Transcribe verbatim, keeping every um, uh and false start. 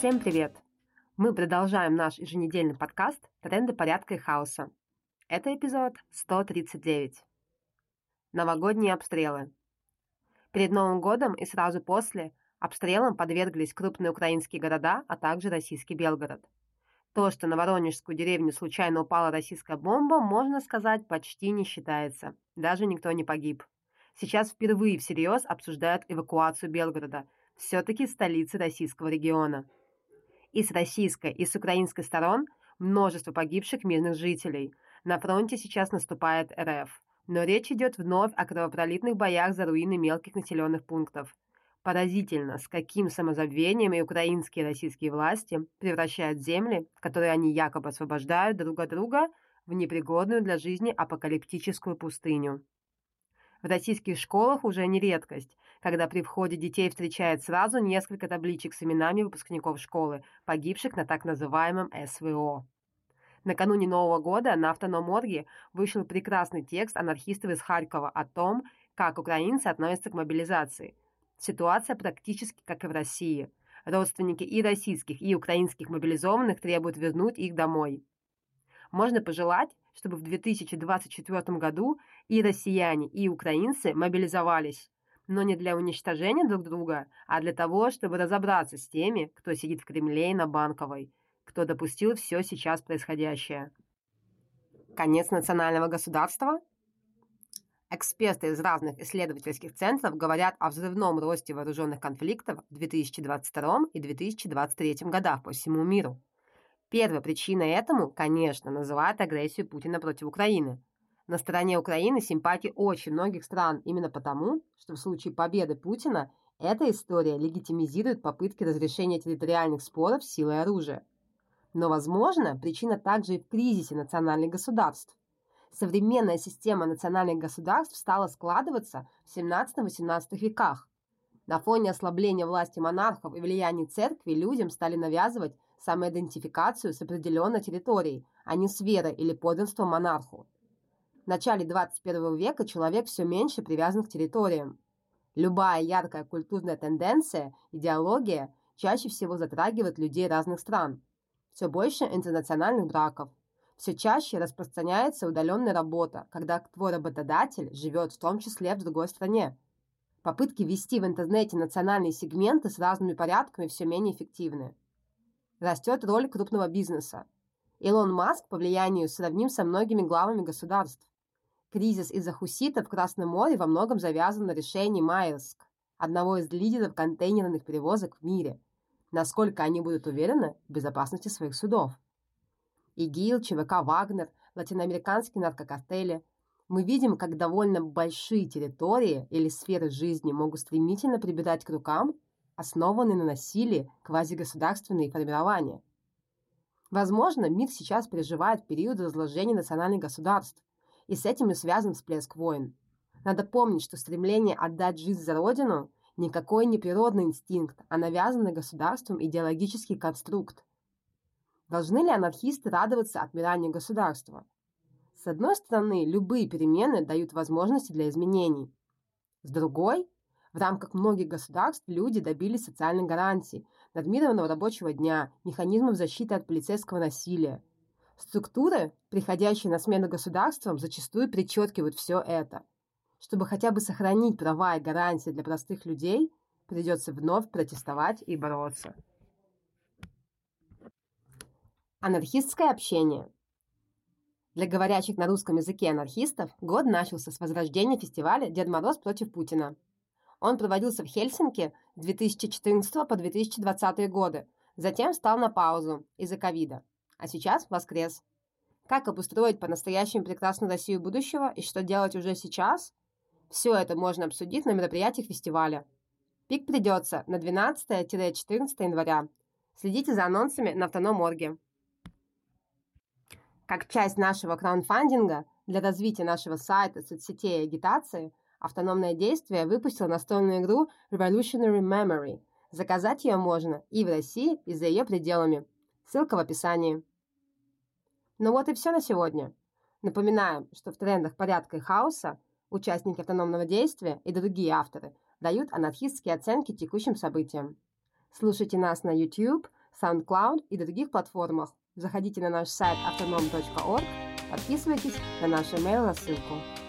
Всем привет! Мы продолжаем наш еженедельный подкаст «Тренды порядка и хаоса». Это эпизод сто тридцать девять. Новогодние обстрелы. Перед Новым годом и сразу после обстрелам подверглись крупные украинские города, а также российский Белгород. То, что на воронежскую деревню случайно упала российская бомба, можно сказать, почти не считается. Даже никто не погиб. Сейчас впервые всерьез обсуждают эвакуацию Белгорода, все-таки столицы российского региона. И с российской, и с украинской сторон множество погибших мирных жителей. На фронте сейчас наступает РФ. Но речь идет вновь о кровопролитных боях за руины мелких населенных пунктов. Поразительно, с каким самозабвением и украинские, и российские власти превращают земли, которые они якобы освобождают друг от друга, в непригодную для жизни апокалиптическую пустыню. В российских школах уже не редкость, когда при входе детей встречает сразу несколько табличек с именами выпускников школы, погибших на так называемом эс вэ о. Накануне Нового года на автоном точка орг вышел прекрасный текст анархистов из Харькова о том, как украинцы относятся к мобилизации. Ситуация практически как и в России. Родственники и российских, и украинских мобилизованных требуют вернуть их домой. Можно пожелать, чтобы в две тысячи двадцать четвёртом году и россияне, и украинцы мобилизовались, но не для уничтожения друг друга, а для того, чтобы разобраться с теми, кто сидит в Кремле и на Банковой, кто допустил все сейчас происходящее. Конец национального государства? Эксперты из разных исследовательских центров говорят о взрывном росте вооруженных конфликтов в две тысячи двадцать втором и две тысячи двадцать третьем годах по всему миру. Первой причиной этому, конечно, называют агрессию Путина против Украины. На стороне Украины симпатии очень многих стран именно потому, что в случае победы Путина эта история легитимизирует попытки разрешения территориальных споров силой оружия. Но, возможно, причина также и в кризисе национальных государств. Современная система национальных государств стала складываться в семнадцатом-восемнадцатом веках. На фоне ослабления власти монархов и влияния церкви людям стали навязывать самоидентификацию с определенной территорией, а не с верой или подданством монарху. В начале двадцать первого века человек все меньше привязан к территориям. Любая яркая культурная тенденция, идеология чаще всего затрагивает людей разных стран. Все больше интернациональных браков. Все чаще распространяется удаленная работа, когда твой работодатель живет в том числе в другой стране. Попытки ввести в интернете национальные сегменты с разными порядками все менее эффективны. Растет роль крупного бизнеса. Илон Маск по влиянию сравним со многими главами государств. Кризис из-за Хусита в Красном море во многом завязан на решении Майерск, одного из лидеров контейнерных перевозок в мире. Насколько они будут уверены в безопасности своих судов? ИГИЛ, че вэ ка Вагнер, латиноамериканские наркокартели. Мы видим, как довольно большие территории или сферы жизни могут стремительно прибирать к рукам основанные на насилии квазигосударственные формирования. Возможно, мир сейчас переживает период разложения национальных государств, и с этим и связан всплеск войн. Надо помнить, что стремление отдать жизнь за родину – никакой не природный инстинкт, а навязанный государством идеологический конструкт. Должны ли анархисты радоваться отмиранию государства? С одной стороны, любые перемены дают возможности для изменений. С другой – в рамках многих государств люди добились социальных гарантий, нормированного рабочего дня, механизмов защиты от полицейского насилия. Структуры, приходящие на смену государствам, зачастую предчёткивают все это. Чтобы хотя бы сохранить права и гарантии для простых людей, придется вновь протестовать и бороться. Анархистское общение. Для говорящих на русском языке анархистов год начался с возрождения фестиваля «Дед Мороз против Путина». Он проводился в Хельсинки с две тысячи четырнадцатого по две тысячи двадцатые годы, затем встал на паузу из-за ковида, а сейчас воскрес. Как обустроить по-настоящему прекрасную Россию будущего и что делать уже сейчас? Все это можно обсудить на мероприятиях фестиваля. Пик придется на двенадцатое-четырнадцатое января. Следите за анонсами на автоном точка орг. Как часть нашего краундфандинга для развития нашего сайта, соцсетей и агитации, «Автономное действие» выпустило настольную игру Revolutionary Memory. Заказать ее можно и в России, и за ее пределами. Ссылка в описании. Ну вот и все на сегодня. Напоминаем, что в трендах порядка и хаоса участники «Автономного действия» и другие авторы дают анархистские оценки текущим событиям. Слушайте нас на YouTube, SoundCloud и других платформах. Заходите на наш сайт автоном точка орг, подписывайтесь на нашу email-рассылку.